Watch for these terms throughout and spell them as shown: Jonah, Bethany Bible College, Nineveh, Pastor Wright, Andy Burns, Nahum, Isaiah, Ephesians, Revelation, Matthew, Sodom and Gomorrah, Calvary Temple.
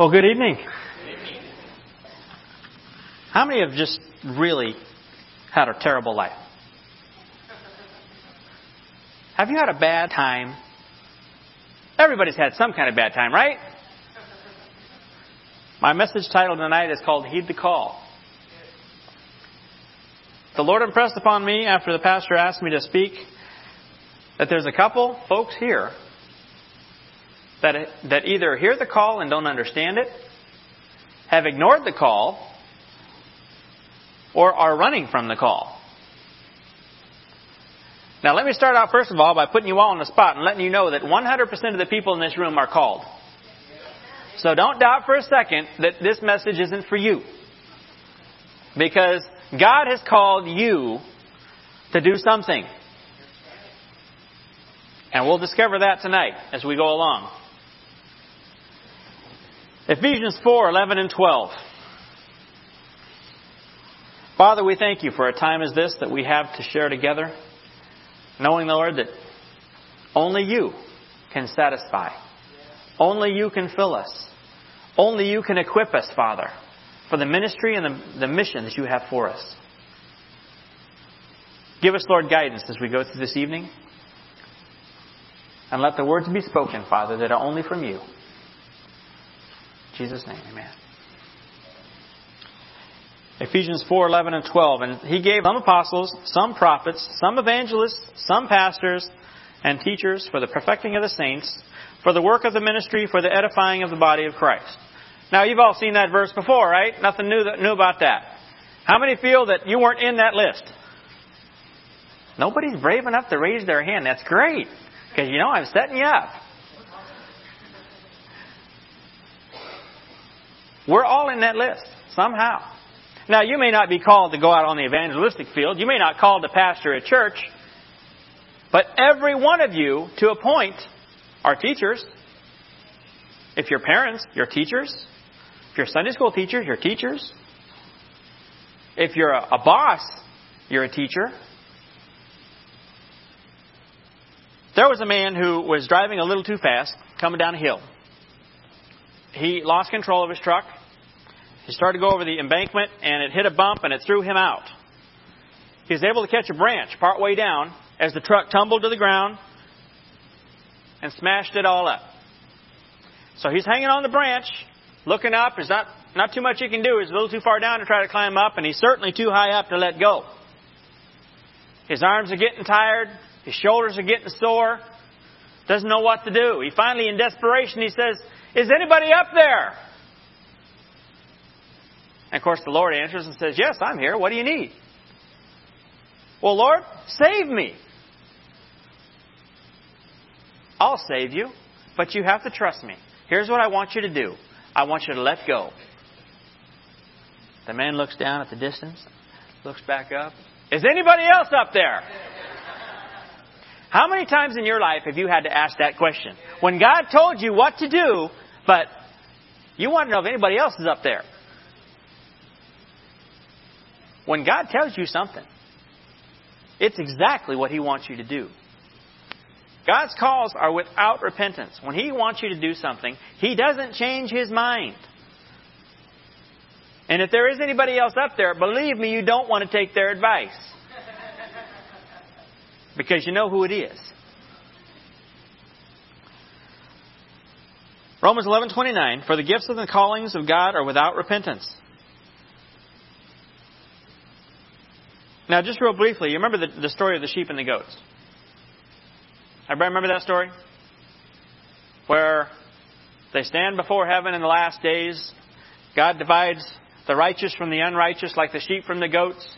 Well, good evening. How many have just really had a terrible life? Have you had a bad time? Everybody's had some kind of bad time, right? My message title tonight is called Heed the Call. The Lord impressed upon me after the pastor asked me to speak that there's a couple folks here that either hear the call and don't understand it, have ignored the call, or are running from the call. Now let me start out first of all by putting you all on the spot and letting you know that 100% of the people in this room are called. So don't doubt for a second that this message isn't for you. Because God has called you to do something. And we'll discover that tonight as we go along. Ephesians 4:11 and 12. Father, we thank you for a time as this that we have to share together, knowing, Lord, that only you can satisfy. Only you can fill us. Only you can equip us, Father, for the ministry and the mission that you have for us. Give us, Lord, guidance as we go through this evening. And let the words be spoken, Father, that are only from you. In Jesus' name, amen. Ephesians 4:11 and 12. And he gave some apostles, some prophets, some evangelists, some pastors and teachers for the perfecting of the saints, for the work of the ministry, for the edifying of the body of Christ. Now, you've all seen that verse before, right? Nothing new about that. How many feel that you weren't in that list? Nobody's brave enough to raise their hand. That's great, because you know I'm setting you up. We're all in that list somehow. Now, you may not be called to go out on the evangelistic field. You may not be called to pastor a church. But every one of you, to a point, are teachers. If you're parents, you're teachers. If you're Sunday school teachers, you're teachers. If you're a boss, you're a teacher. There was a man who was driving a little too fast, coming down a hill. He lost control of his truck. He started to go over the embankment, and it hit a bump, and it threw him out. He was able to catch a branch partway down as the truck tumbled to the ground and smashed it all up. So he's hanging on the branch, looking up. There's not too much he can do. He's a little too far down to try to climb up, and he's certainly too high up to let go. His arms are getting tired. His shoulders are getting sore. Doesn't know what to do. He finally, in desperation, he says, "Is anybody up there?" And of course, the Lord answers and says, "Yes, I'm here. What do you need?" "Well, Lord, save me." "I'll save you, but you have to trust me. Here's what I want you to do. I want you to let go." The man looks down at the distance, looks back up. "Is anybody else up there?" How many times in your life have you had to ask that question? When God told you what to do, but you want to know if anybody else is up there. When God tells you something, it's exactly what He wants you to do. God's calls are without repentance. When He wants you to do something, He doesn't change His mind. And if there is anybody else up there, believe me, you don't want to take their advice. Because you know who it is. Romans 11:29, "For the gifts and the callings of God are without repentance." Now, just real briefly, you remember the story of the sheep and the goats? Everybody remember that story? Where they stand before heaven in the last days. God divides the righteous from the unrighteous, like the sheep from the goats.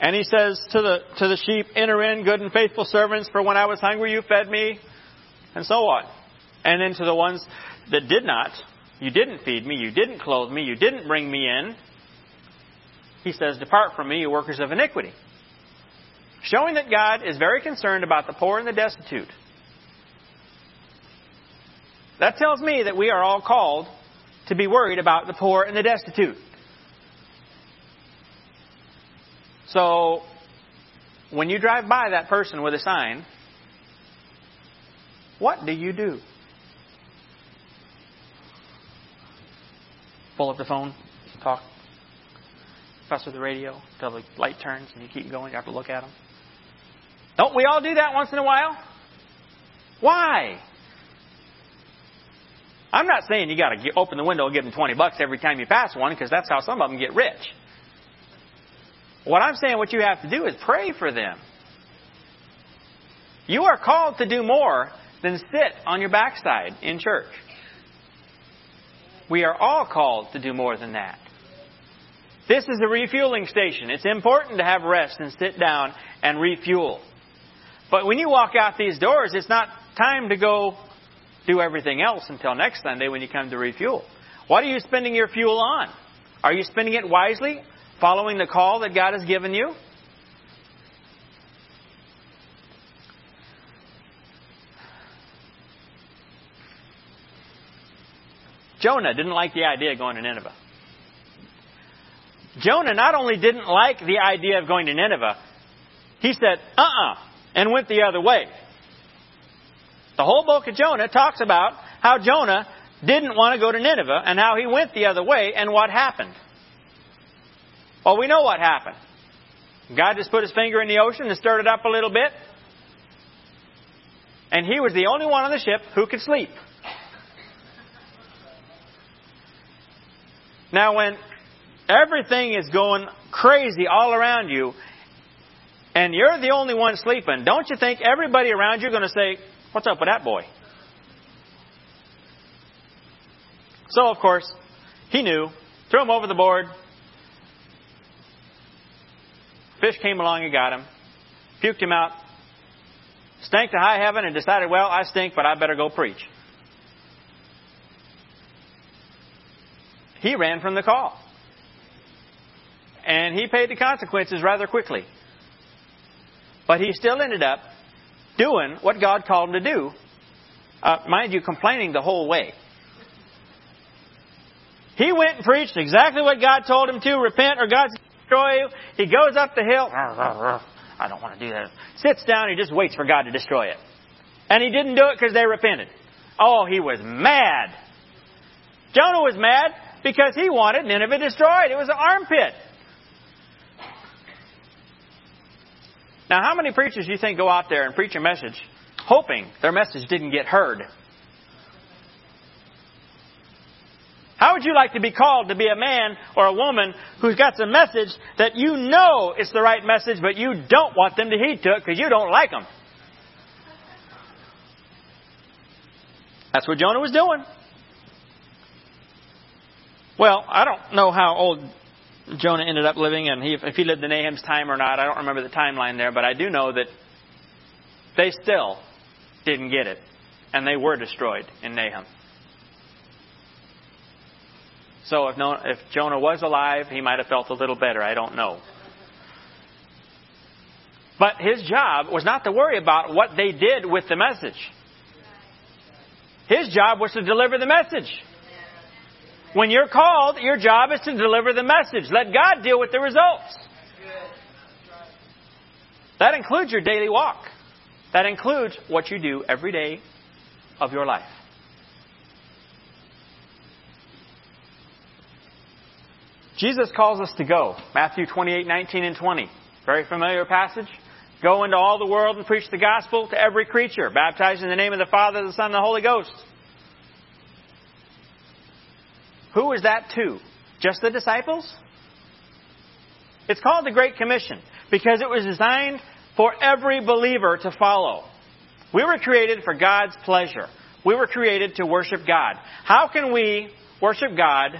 And He says to the sheep, "Enter in, good and faithful servants, for when I was hungry, you fed me," and so on. And then to the ones that did not, "You didn't feed me, you didn't clothe me, you didn't bring me in," He says, "Depart from me, you workers of iniquity." Showing that God is very concerned about the poor and the destitute. That tells me that we are all called to be worried about the poor and the destitute. So, when you drive by that person with a sign, what do you do? pull up the phone, talk, fuss with the radio until the light turns and you keep going. You have to look at them. Don't we all do that once in a while? Why? I'm not saying you got to open the window and give them $20 every time you pass one, because that's how some of them get rich. What I'm saying, what you have to do is pray for them. You are called to do more than sit on your backside in church. We are all called to do more than that. This is a refueling station. It's important to have rest and sit down and refuel. But when you walk out these doors, it's not time to go do everything else until next Sunday when you come to refuel. What are you spending your fuel on? Are you spending it wisely, following the call that God has given you? Jonah didn't like the idea of going to Nineveh. Jonah not only didn't like the idea of going to Nineveh, he said, and went the other way. The whole book of Jonah talks about how Jonah didn't want to go to Nineveh and how he went the other way and what happened. Well, we know what happened. God just put his finger in the ocean and stirred it up a little bit. And he was the only one on the ship who could sleep. Now, when everything is going crazy all around you and you're the only one sleeping, don't you think everybody around you is going to say, "What's up with that boy?" So, of course, he knew. Threw him over the board. Fish came along and got him. Puked him out. Stank to high heaven and decided, well, I stink, but I better go preach. He ran from the call. And he paid the consequences rather quickly. But he still ended up doing what God called him to do. Mind you, complaining the whole way. He went and preached exactly what God told him to. Repent or God's going to destroy you. He goes up the hill. I don't want to do that. Sits down. He just waits for God to destroy it. And he didn't do it because they repented. Oh, he was mad. Jonah was mad because he wanted Nineveh destroyed. It was an armpit. Now, how many preachers do you think go out there and preach a message hoping their message didn't get heard? How would you like to be called to be a man or a woman who's got some message that you know it's the right message, but you don't want them to heed to it because you don't like them? That's what Jonah was doing. Well, I don't know how old Jonah ended up living, and if he lived in Nahum's time or not, I don't remember the timeline there, but I do know that they still didn't get it, and they were destroyed in Nahum. So if Jonah was alive, he might have felt a little better. I don't know. But his job was not to worry about what they did with the message. His job was to deliver the message. When you're called, your job is to deliver the message. Let God deal with the results. That includes your daily walk. That includes what you do every day of your life. Jesus calls us to go. Matthew 28:19 and 20. Very familiar passage. Go into all the world and preach the gospel to every creature, baptizing in the name of the Father, the Son, and the Holy Ghost. Who is that to? Just the disciples? It's called the Great Commission because it was designed for every believer to follow. We were created for God's pleasure. We were created to worship God. How can we worship God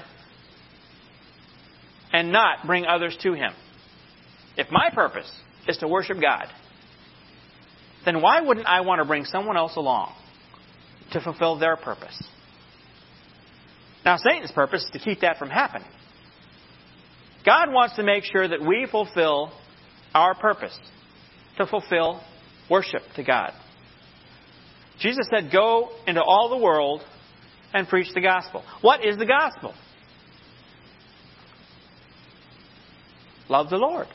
and not bring others to Him? If my purpose is to worship God, then why wouldn't I want to bring someone else along to fulfill their purpose? Now, Satan's purpose is to keep that from happening. God wants to make sure that we fulfill our purpose, to fulfill worship to God. Jesus said, go into all the world and preach the gospel. What is the gospel? Love the Lord.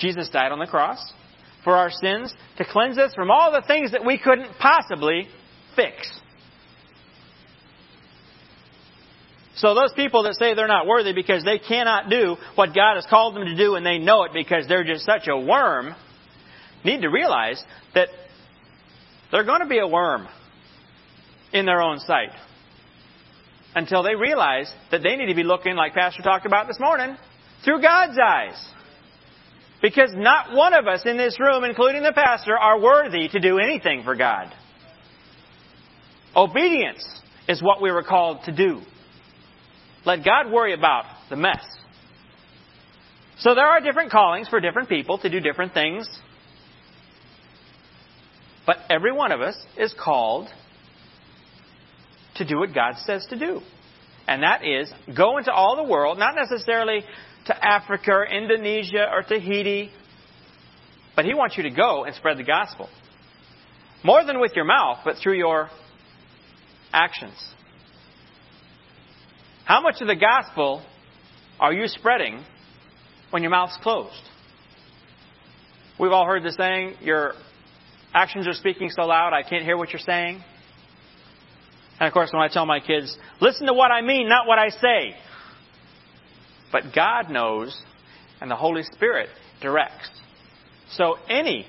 Jesus died on the cross for our sins to cleanse us from all the things that we couldn't possibly fix. So those people that say they're not worthy because they cannot do what God has called them to do and they know it because they're just such a worm, need to realize that they're going to be a worm in their own sight until they realize that they need to be looking, like Pastor talked about this morning, through God's eyes. Because not one of us in this room, including the pastor, are worthy to do anything for God. Obedience is what we were called to do. Let God worry about the mess. So there are different callings for different people to do different things. But every one of us is called to do what God says to do. And that is go into all the world, not necessarily to Africa or Indonesia or Tahiti, but He wants you to go and spread the gospel. More than with your mouth, but through your actions. How much of the gospel are you spreading when your mouth's closed? We've all heard the saying, your actions are speaking so loud, I can't hear what you're saying. And of course, when I tell my kids, listen to what I mean, not what I say. But God knows, and the Holy Spirit directs. So anybody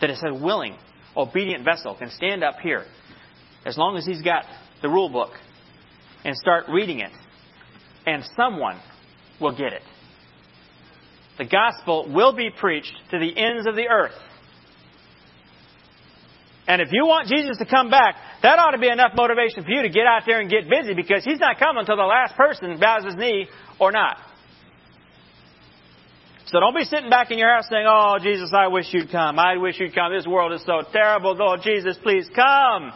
that is a willing, obedient vessel can stand up here, as long as he's got the rule book, and start reading it. And someone will get it. The gospel will be preached to the ends of the earth. And if you want Jesus to come back, that ought to be enough motivation for you to get out there and get busy, because He's not coming until the last person bows his knee or not. So don't be sitting back in your house saying, oh, Jesus, I wish you'd come. I wish you'd come. This world is so terrible. Oh, Jesus, please come.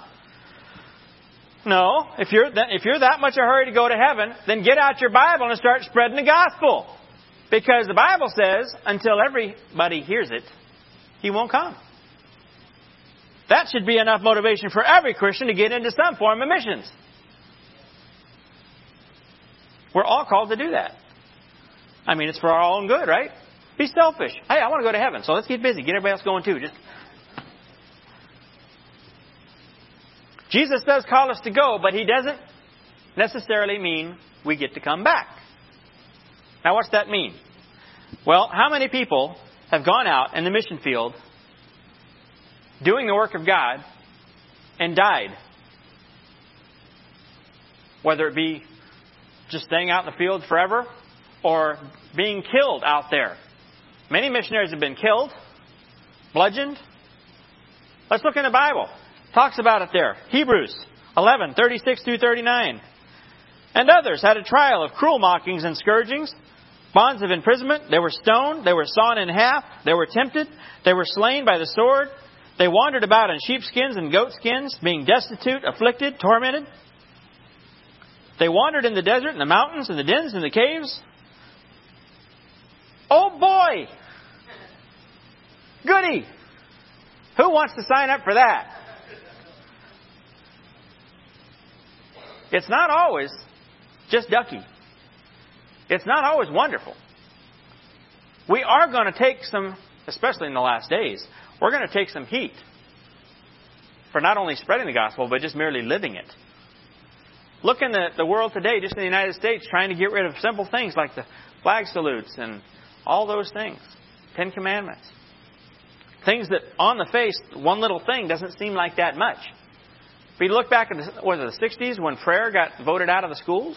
No, if you're that much in a hurry to go to heaven, then get out your Bible and start spreading the gospel. Because the Bible says until everybody hears it, He won't come. That should be enough motivation for every Christian to get into some form of missions. We're all called to do that. I mean, it's for our own good, right? Be selfish. Hey, I want to go to heaven, so let's get busy. Get everybody else going too. Jesus does call us to go, but He doesn't necessarily mean we get to come back. Now, what's that mean? Well, how many people have gone out in the mission field doing the work of God and died? Whether it be just staying out in the field forever or being killed out there. Many missionaries have been killed, bludgeoned. Let's look in the Bible. Talks about it there. Hebrews 11:36-39. And others had a trial of cruel mockings and scourgings, bonds of imprisonment. They were stoned. They were sawn in half. They were tempted. They were slain by the sword. They wandered about in sheepskins and goatskins, being destitute, afflicted, tormented. They wandered in the desert and the mountains and the dens and the caves. Oh boy! Goody! Who wants to sign up for that? It's not always just ducky. It's not always wonderful. We are going to take some, especially in the last days, we're going to take some heat for not only spreading the gospel, but just merely living it. Look in the world today, just in the United States, trying to get rid of simple things like the flag salutes and all those things. 10 Commandments. Things that on the face, one little thing doesn't seem like that much. If you look back at the 60s when prayer got voted out of the schools?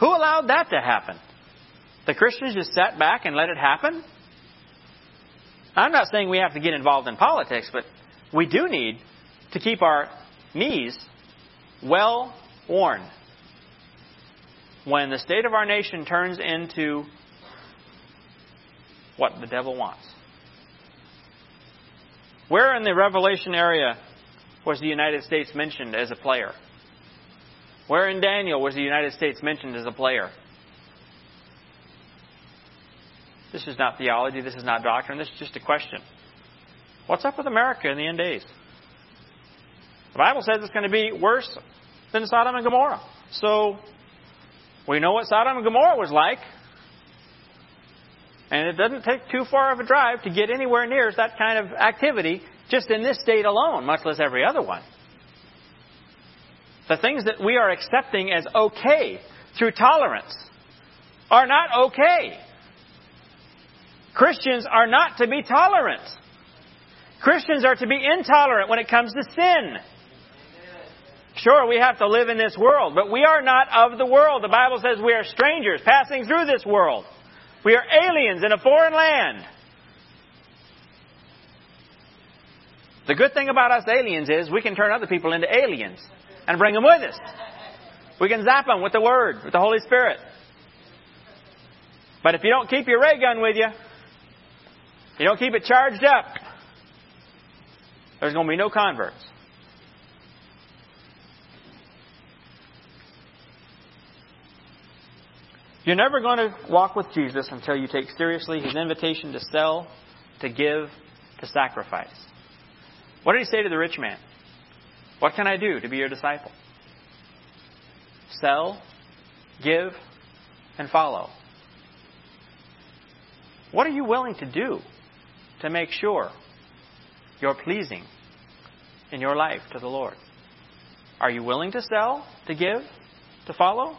Who allowed that to happen? The Christians just sat back and let it happen? I'm not saying we have to get involved in politics, but we do need to keep our knees well worn. When the state of our nation turns into what the devil wants. Where in the Revelation area was the United States mentioned as a player? Where in Daniel was the United States mentioned as a player? This is not theology. This is not doctrine. This is just a question. What's up with America in the end days? The Bible says it's going to be worse than Sodom and Gomorrah. So, we know what Sodom and Gomorrah was like. And it doesn't take too far of a drive to get anywhere near that kind of activity just in this state alone, much less every other one. The things that we are accepting as okay through tolerance are not okay. Christians are not to be tolerant. Christians are to be intolerant when it comes to sin. Sure, we have to live in this world, but we are not of the world. The Bible says we are strangers passing through this world. We are aliens in a foreign land. The good thing about us aliens is we can turn other people into aliens and bring them with us. We can zap them with the Word, with the Holy Spirit. But if you don't keep your ray gun with you, you don't keep it charged up, there's going to be no converts. You're never going to walk with Jesus until you take seriously His invitation to sell, to give, to sacrifice. What did He say to the rich man? What can I do to be your disciple? Sell, give, and follow. What are you willing to do to make sure you're pleasing in your life to the Lord? Are you willing to sell, to give, to follow?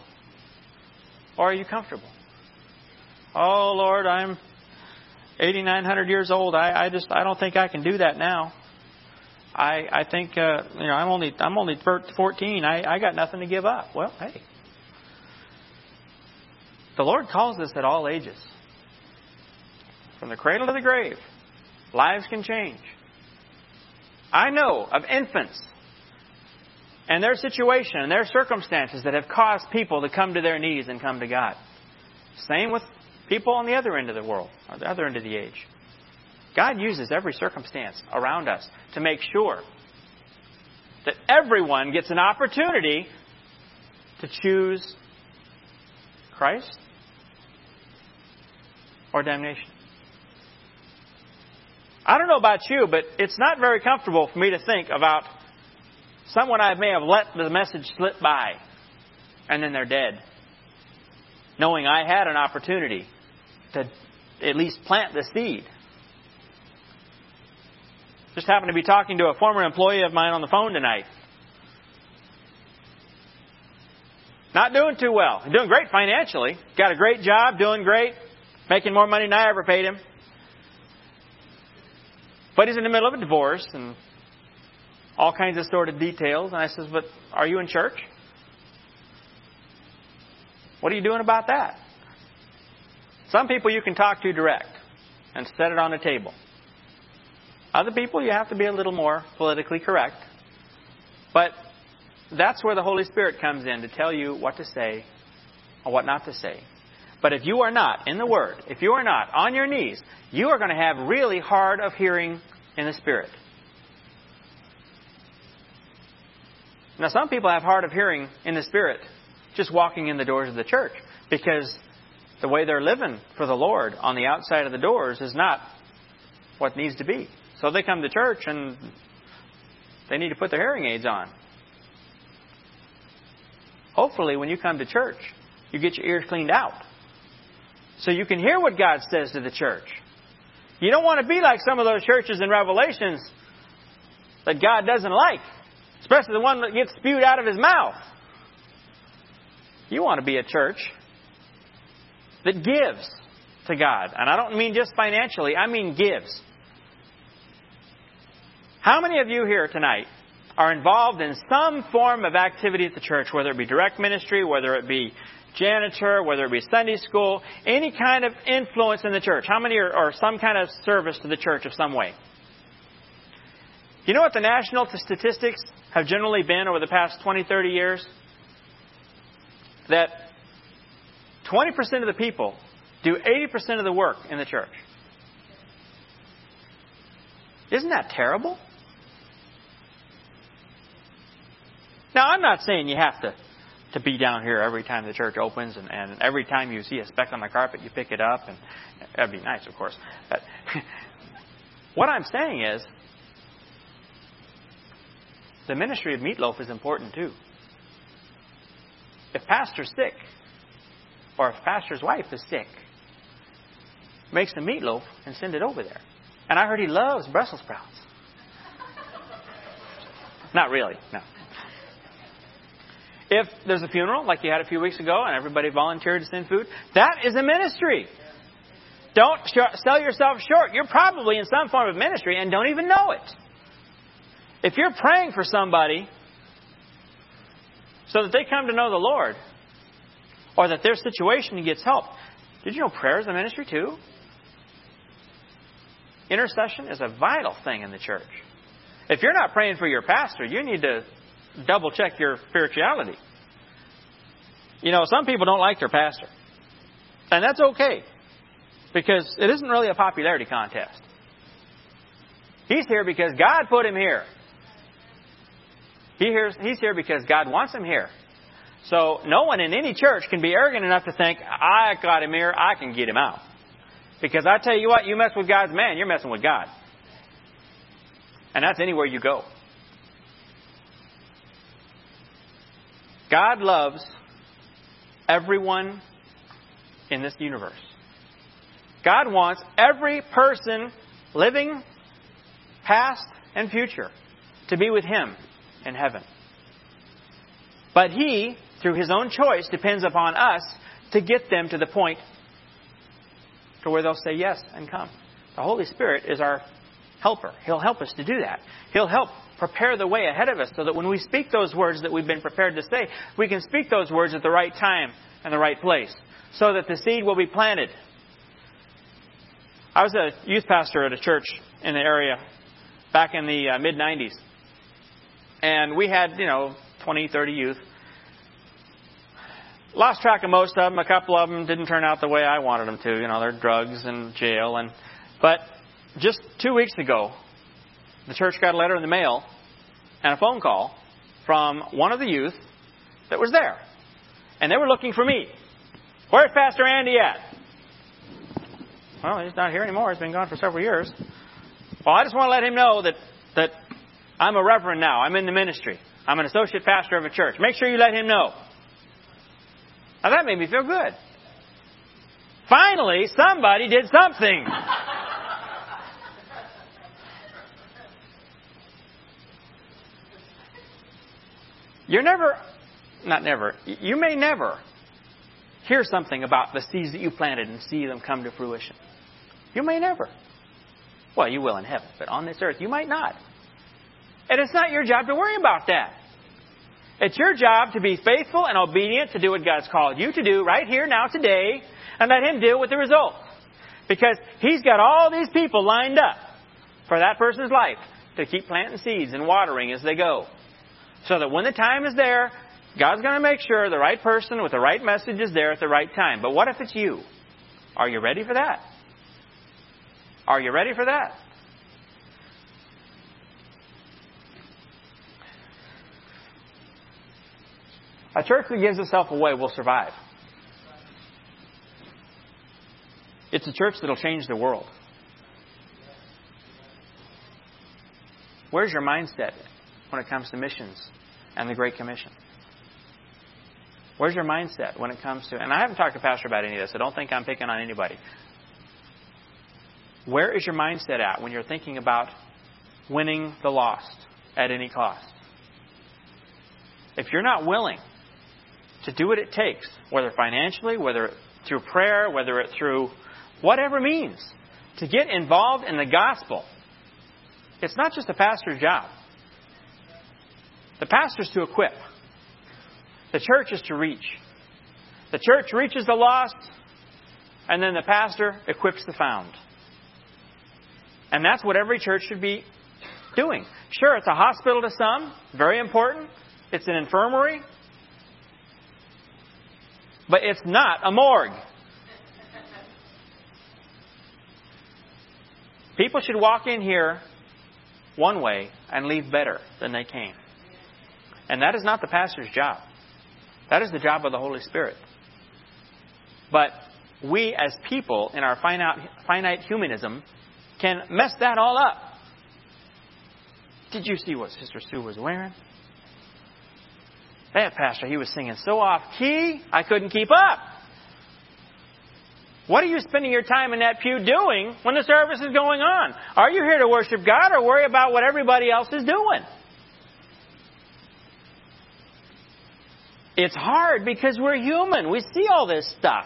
Or are you comfortable? Oh, Lord, I'm 8,900 years old. I don't think I can do that now. I think I'm only 14. I got nothing to give up. Well, hey, the Lord calls us at all ages, from the cradle to the grave. Lives can change. I know of infants and their situation and their circumstances that have caused people to come to their knees and come to God. Same with people on the other end of the world, or the other end of the age. God uses every circumstance around us to make sure that everyone gets an opportunity to choose Christ or damnation. I don't know about you, but it's not very comfortable for me to think about someone I may have let the message slip by, and then they're dead, knowing I had an opportunity to at least plant the seed. Just happened to be talking to a former employee of mine on the phone tonight. Not doing too well. Doing great financially. Got a great job, doing great, making more money than I ever paid him. But he's in the middle of a divorce and all kinds of sordid details. And I says, but are you in church? What are you doing about that? Some people you can talk to direct and set it on the table. Other people, you have to be a little more politically correct. But that's where the Holy Spirit comes in to tell you what to say and what not to say. But if you are not in the Word, if you are not on your knees, you are going to have really hard of hearing in the Spirit. Now, some people have hard of hearing in the Spirit just walking in the doors of the church, because the way they're living for the Lord on the outside of the doors is not what needs to be. So they come to church and they need to put their hearing aids on. Hopefully, when you come to church, you get your ears cleaned out so you can hear what God says to the church. You don't want to be like some of those churches in Revelations that God doesn't like. Especially the one that gets spewed out of His mouth. You want to be a church that gives to God. And I don't mean just financially. I mean gives. How many of you here tonight are involved in some form of activity at the church, whether it be direct ministry, whether it be janitor, whether it be Sunday school, any kind of influence in the church? How many are some kind of service to the church of some way? You know what the national statistics have generally been over the past 20, 30 years? That 20% of the people do 80% of the work in the church. Isn't that terrible? Now, I'm not saying you have to be down here every time the church opens, and every time you see a speck on the carpet, you pick it up. And that'd be nice, of course. But what I'm saying is, the ministry of meatloaf is important too. If pastor's sick, or if pastor's wife is sick, make some meatloaf and send it over there. And I heard he loves Brussels sprouts. Not really, no. If there's a funeral, like you had a few weeks ago, and everybody volunteered to send food, that is a ministry. Don't sell yourself short. You're probably in some form of ministry and don't even know it. If you're praying for somebody so that they come to know the Lord, or that their situation gets help, did you know prayer is a ministry too? Intercession is a vital thing in the church. If you're not praying for your pastor, you need to double check your spirituality. You know, some people don't like their pastor. And that's okay. Because it isn't really a popularity contest. He's here because God put him here. He's here because God wants him here. So no one in any church can be arrogant enough to think, I got him here, I can get him out. Because I tell you what, you mess with God's man, you're messing with God. And that's anywhere you go. God loves everyone in this universe. God wants every person, living, past, and future, to be with Him in heaven. But He, through His own choice, depends upon us to get them to the point to where they'll say yes and come. The Holy Spirit is our helper. He'll help us to do that. He'll help prepare the way ahead of us so that when we speak those words that we've been prepared to say, we can speak those words at the right time and the right place so that the seed will be planted. I was a youth pastor at a church in the area back in the mid-90s. And we had, 20, 30 youth. Lost track of most of them. A couple of them didn't turn out the way I wanted them to. They're drugs and jail. But just 2 weeks ago, the church got a letter in the mail and a phone call from one of the youth that was there. And they were looking for me. Where's Pastor Andy at? Well, he's not here anymore. He's been gone for several years. Well, I just want to let him know that I'm a reverend now. I'm in the ministry. I'm an associate pastor of a church. Make sure you let him know. Now, that made me feel good. Finally, somebody did something. You may never hear something about the seeds that you planted and see them come to fruition. You may never. Well, you will in heaven, but on this earth, you might not. And it's not your job to worry about that. It's your job to be faithful and obedient to do what God's called you to do right here, now, today, and let Him deal with the result. Because He's got all these people lined up for that person's life to keep planting seeds and watering as they go. So that when the time is there, God's going to make sure the right person with the right message is there at the right time. But what if it's you? Are you ready for that? Are you ready for that? A church that gives itself away will survive. It's a church that will change the world. Where's your mindset when it comes to missions and the Great Commission? Where's your mindset when it comes to... And I haven't talked to Pastor about any of this, so don't think I'm picking on anybody. Where is your mindset at when you're thinking about winning the lost at any cost? If you're not willing to do what it takes, whether financially, whether through prayer, whether it through whatever means, to get involved in the gospel, it's not just the pastor's job. The pastor's to equip. The church is to reach. The church reaches the lost, and then the pastor equips the found. And that's what every church should be doing. Sure, it's a hospital to some, very important. It's an infirmary. But it's not a morgue. People should walk in here one way and leave better than they came. And that is not the pastor's job. That is the job of the Holy Spirit. But we as people in our finite humanism can mess that all up. Did you see what Sister Sue was wearing? That pastor, he was singing so off key, I couldn't keep up. What are you spending your time in that pew doing when the service is going on? Are you here to worship God or worry about what everybody else is doing? It's hard because we're human. We see all this stuff.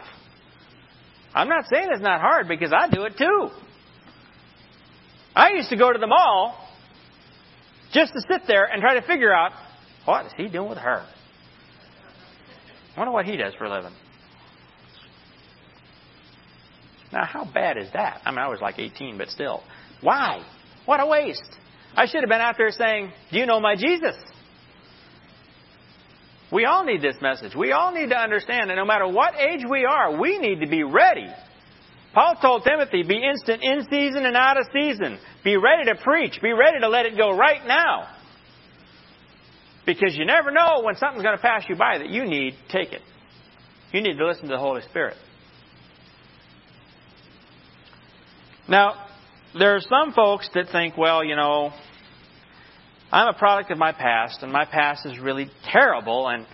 I'm not saying it's not hard because I do it too. I used to go to the mall just to sit there and try to figure out, what is he doing with her? I wonder what he does for a living. Now, how bad is that? I mean, I was like 18, but still. Why? What a waste. I should have been out there saying, do you know my Jesus? We all need this message. We all need to understand that no matter what age we are, we need to be ready. Paul told Timothy, be instant in season and out of season. Be ready to preach. Be ready to let it go right now. Because you never know when something's going to pass you by that you need to take it. You need to listen to the Holy Spirit. Now, there are some folks that think, well, you know, I'm a product of my past, and my past is really terrible, and,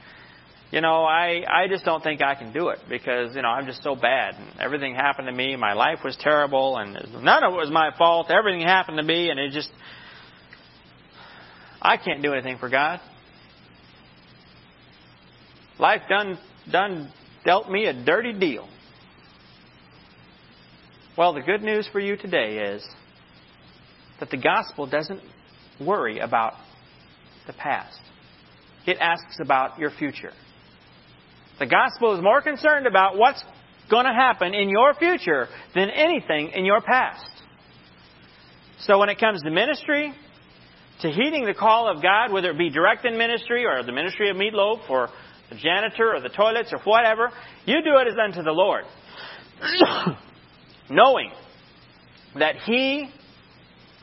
you know, I just don't think I can do it because, you know, I'm just so bad. And everything happened to me. My life was terrible, and none of it was my fault. Everything happened to me, and it just, I can't do anything for God. Life dealt me a dirty deal. Well, the good news for you today is that the gospel doesn't worry about the past. It asks about your future. The gospel is more concerned about what's going to happen in your future than anything in your past. So when it comes to ministry, to heeding the call of God, whether it be direct in ministry or the ministry of meatloaf or the janitor or the toilets or whatever, you do it as unto the Lord. Knowing that He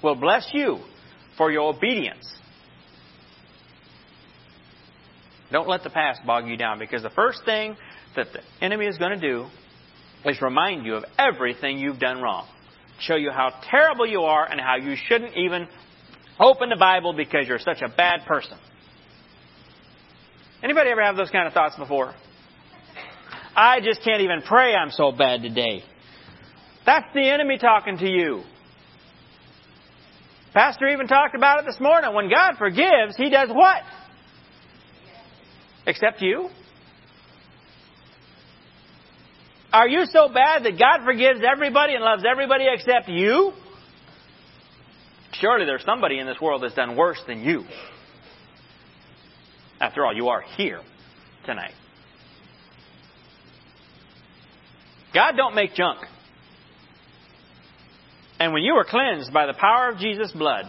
will bless you for your obedience. Don't let the past bog you down, because the first thing that the enemy is going to do is remind you of everything you've done wrong. Show you how terrible you are and how you shouldn't even open the Bible because you're such a bad person. Anybody ever have those kind of thoughts before? I just can't even pray, I'm so bad today. That's the enemy talking to you. Pastor even talked about it this morning. When God forgives, He does what? Except you. Are you so bad that God forgives everybody and loves everybody except you? Surely there's somebody in this world that's done worse than you. After all, you are here tonight. God don't make junk. And when you are cleansed by the power of Jesus' blood,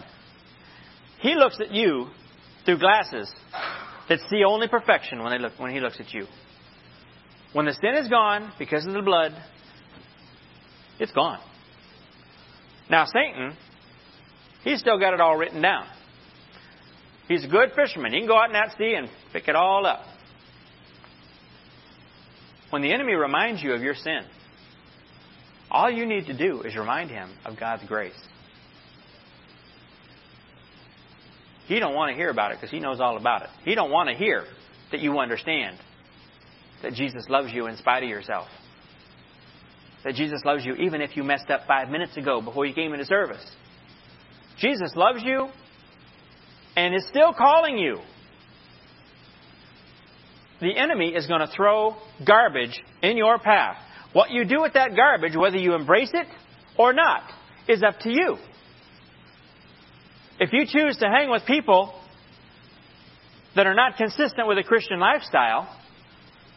He looks at you through glasses that see only perfection when He looks at you. When the sin is gone because of the blood, it's gone. Now Satan, he's still got it all written down. He's a good fisherman. He can go out in that sea and pick it all up. When the enemy reminds you of your sin, all you need to do is remind him of God's grace. He don't want to hear about it because he knows all about it. He don't want to hear that you understand that Jesus loves you in spite of yourself. That Jesus loves you even if you messed up 5 minutes ago before you came into service. Jesus loves you and is still calling you. The enemy is going to throw garbage in your path. What you do with that garbage, whether you embrace it or not, is up to you. If you choose to hang with people that are not consistent with a Christian lifestyle,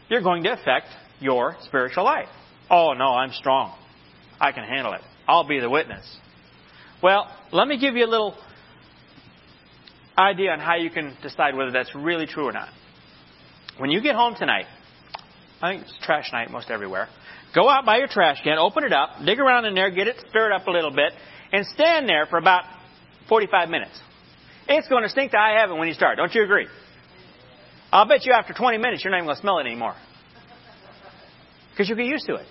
you're going to affect your spiritual life. Oh, no, I'm strong. I can handle it. I'll be the witness. Well, let me give you a little idea on how you can decide whether that's really true or not. When you get home tonight, I think it's trash night most everywhere. Go out by your trash can, open it up, dig around in there, get it stirred up a little bit, and stand there for about 45 minutes. It's going to stink to high heaven when you start. Don't you agree? I'll bet you after 20 minutes you're not even going to smell it anymore. Because you'll get used to it.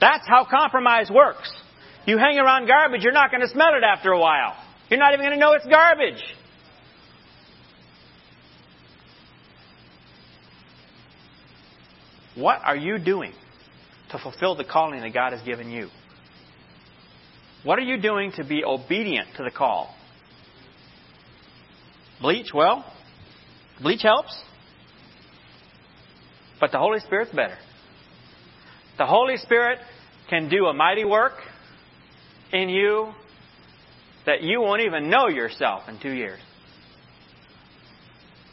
That's how compromise works. You hang around garbage, you're not going to smell it after a while. You're not even going to know it's garbage. What are you doing to fulfill the calling that God has given you? What are you doing to be obedient to the call? Bleach, well, bleach helps. But the Holy Spirit's better. The Holy Spirit can do a mighty work in you that you won't even know yourself in 2 years.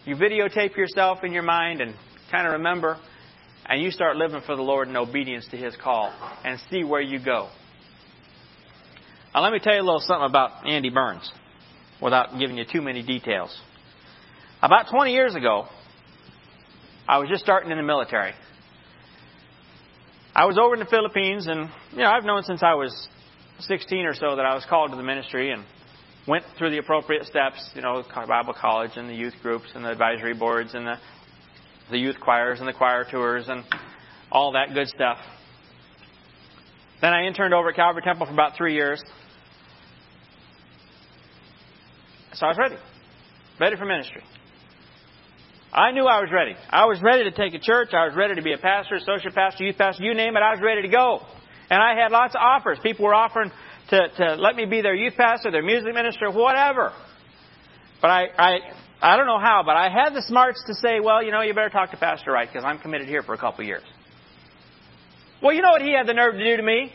You videotape yourself in your mind and kind of remember, and you start living for the Lord in obedience to His call and see where you go. Now, let me tell you a little something about Andy Burns without giving you too many details. About 20 years ago, I was just starting in the military. I was over in the Philippines, and I've known since I was 16 or so that I was called to the ministry and went through the appropriate steps, Bible college and the youth groups and the advisory boards and the youth choirs and the choir tours and all that good stuff. Then I interned over at Calvary Temple for about 3 years. So I was ready for ministry. I knew I was ready. I was ready to take a church. I was ready to be a pastor, associate pastor, youth pastor, you name it. I was ready to go. And I had lots of offers. People were offering to let me be their youth pastor, their music minister, whatever. But I don't know how, but I had the smarts to say, well, you better talk to Pastor Wright because I'm committed here for a couple years. Well, you know what he had the nerve to do to me?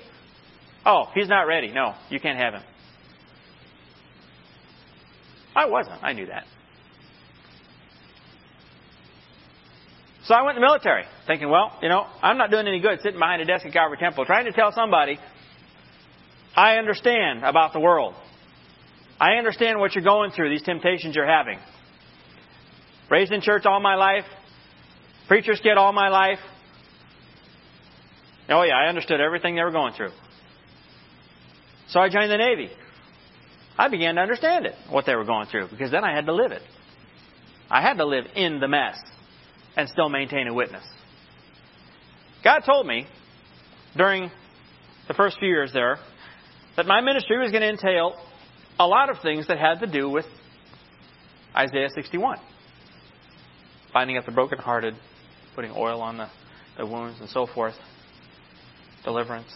Oh, he's not ready. No, you can't have him. I wasn't. I knew that. So I went to the military thinking, I'm not doing any good sitting behind a desk at Calvary Temple trying to tell somebody I understand about the world. I understand what you're going through, these temptations you're having. Raised in church all my life. Preacher's kid all my life. Oh yeah, I understood everything they were going through. So I joined the Navy. I began to understand it, what they were going through, because then I had to live it. I had to live in the mess and still maintain a witness. God told me during the first few years there that my ministry was going to entail a lot of things that had to do with Isaiah 61. Binding up the brokenhearted, putting oil on the wounds and so forth. Deliverance.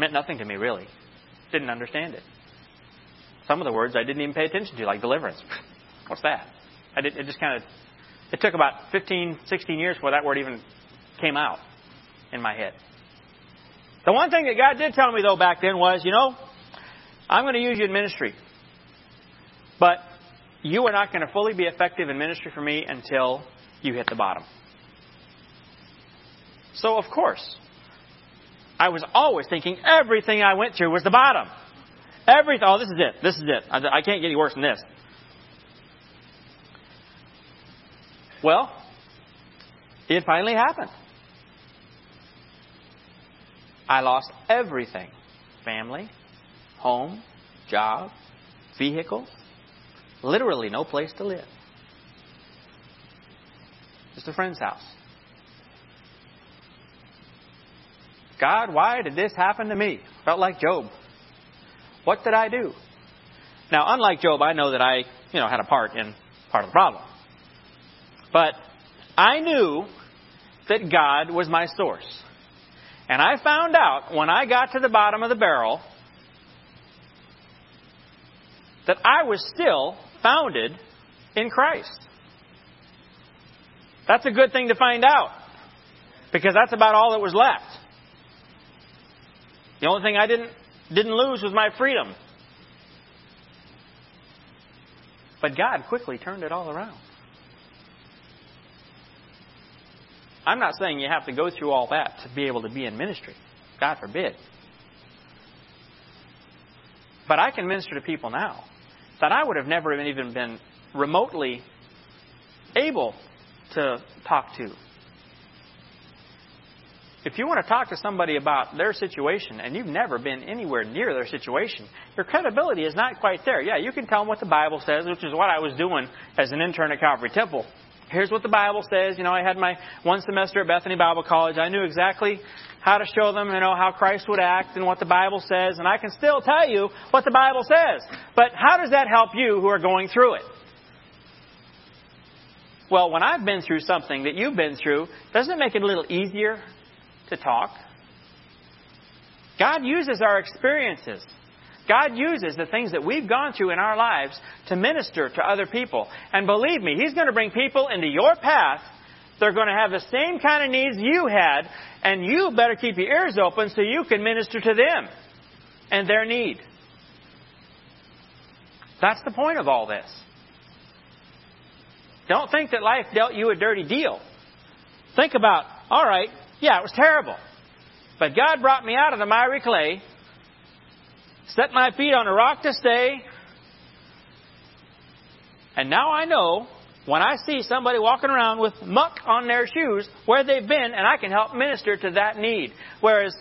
Meant nothing to me, really. Didn't understand it. Some of the words I didn't even pay attention to, like deliverance. What's that? It took about 15, 16 years before that word even came out in my head. The one thing that God did tell me, though, back then was, I'm going to use you in ministry. But you are not going to fully be effective in ministry for me until you hit the bottom. So, of course, I was always thinking everything I went through was the bottom. This is it. I can't get any worse than this. Well, it finally happened. I lost everything. Family, home, job, vehicles. Literally no place to live. Just a friend's house. God, why did this happen to me? Felt like Job. What did I do? Now, unlike Job, I know that I, had a part in part of the problem. But I knew that God was my source. And I found out when I got to the bottom of the barrel that I was still founded in Christ. That's a good thing to find out because that's about all that was left. The only thing I didn't lose was my freedom. But God quickly turned it all around. I'm not saying you have to go through all that to be able to be in ministry. God forbid. But I can minister to people now that I would have never even been remotely able to talk to. If you want to talk to somebody about their situation and you've never been anywhere near their situation, your credibility is not quite there. Yeah, you can tell them what the Bible says, which is what I was doing as an intern at Calvary Temple. Here's what the Bible says. I had my one semester at Bethany Bible College. I knew exactly how to show them, how Christ would act and what the Bible says. And I can still tell you what the Bible says. But how does that help you who are going through it? Well, when I've been through something that you've been through, doesn't it make it a little easier to talk? God uses our experiences. God uses the things that we've gone through in our lives to minister to other people. And believe me, He's going to bring people into your path They're going to have the same kind of needs you had, and you better keep your ears open so you can minister to them and their need. That's the point of all this. Don't think that life dealt you a dirty deal. Think about, all right, yeah, it was terrible. But God brought me out of the miry clay, set my feet on a rock to stay, and now I know when I see somebody walking around with muck on their shoes where they've been, and I can help minister to that need. Whereas,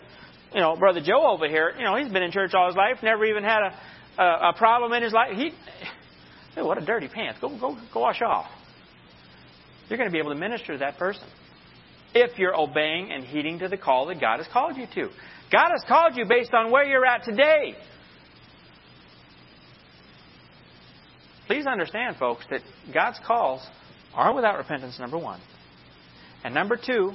you know, Brother Joe over here, you know, he's been in church all his life, never even had a problem in his life. Dude, what a dirty pants. Go wash off. You're going to be able to minister to that person if you're obeying and heeding to the call that God has called you to. God has called you based on where you're at today. Please understand, folks, that God's calls are without repentance, number one. And number two,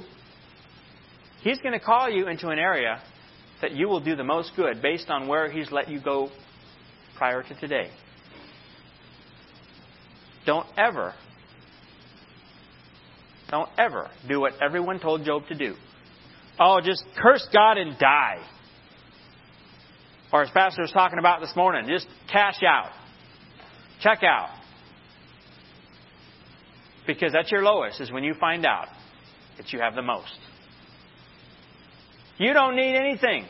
He's going to call you into an area that you will do the most good based on where He's let you go prior to today. Don't ever do what everyone told Job to do. Oh, just curse God and die. Or as Pastor was talking about this morning, just cash out. Check out. Because that's your lowest, is when you find out that you have the most. You don't need anything.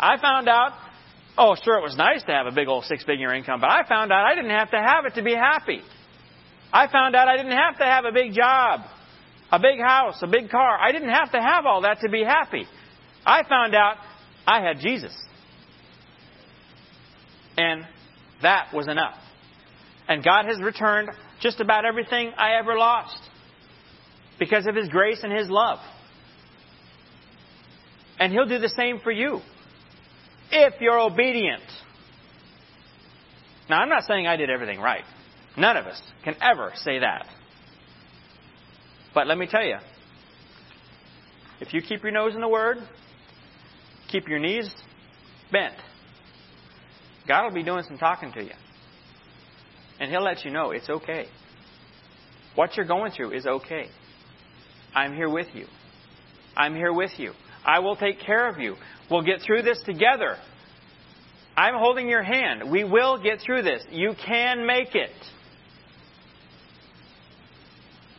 I found out, oh, sure, it was nice to have a big old six-figure income, but I found out I didn't have to have it to be happy. I found out I didn't have to have a big job, a big house, a big car. I didn't have to have all that to be happy. I found out I had Jesus. And that was enough. And God has returned just about everything I ever lost because of His grace and His love. And He'll do the same for you if you're obedient. Now, I'm not saying I did everything right. None of us can ever say that. But let me tell you, if you keep your nose in the Word, keep your knees bent, God will be doing some talking to you. And He'll let you know it's okay. What you're going through is okay. I'm here with you. I'm here with you. I will take care of you. We'll get through this together. I'm holding your hand. We will get through this. You can make it.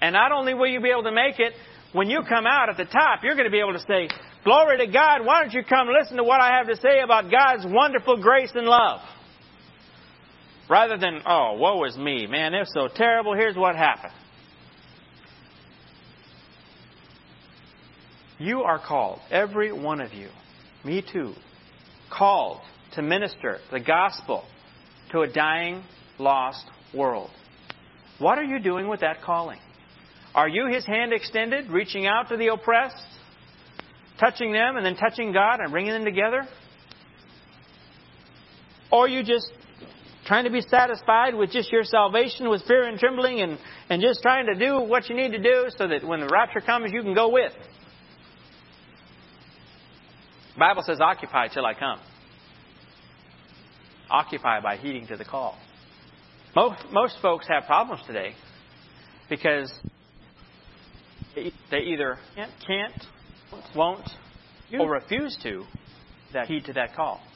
And not only will you be able to make it, when you come out at the top, you're going to be able to say, "Glory to God, why don't you come listen to what I have to say about God's wonderful grace and love?" Rather than, "Oh, woe is me, man, it's so terrible, here's what happened." You are called, every one of you, me too, called to minister the gospel to a dying, lost world. What are you doing with that calling? Are you His hand extended, reaching out to the oppressed, touching them and then touching God and bringing them together? Or are you just trying to be satisfied with just your salvation with fear and trembling and just trying to do what you need to do so that when the rapture comes, you can go with? The Bible says, "Occupy till I come." Occupy by heeding to the call. Most folks have problems today because they either can't, won't, or refuse to heed to that call.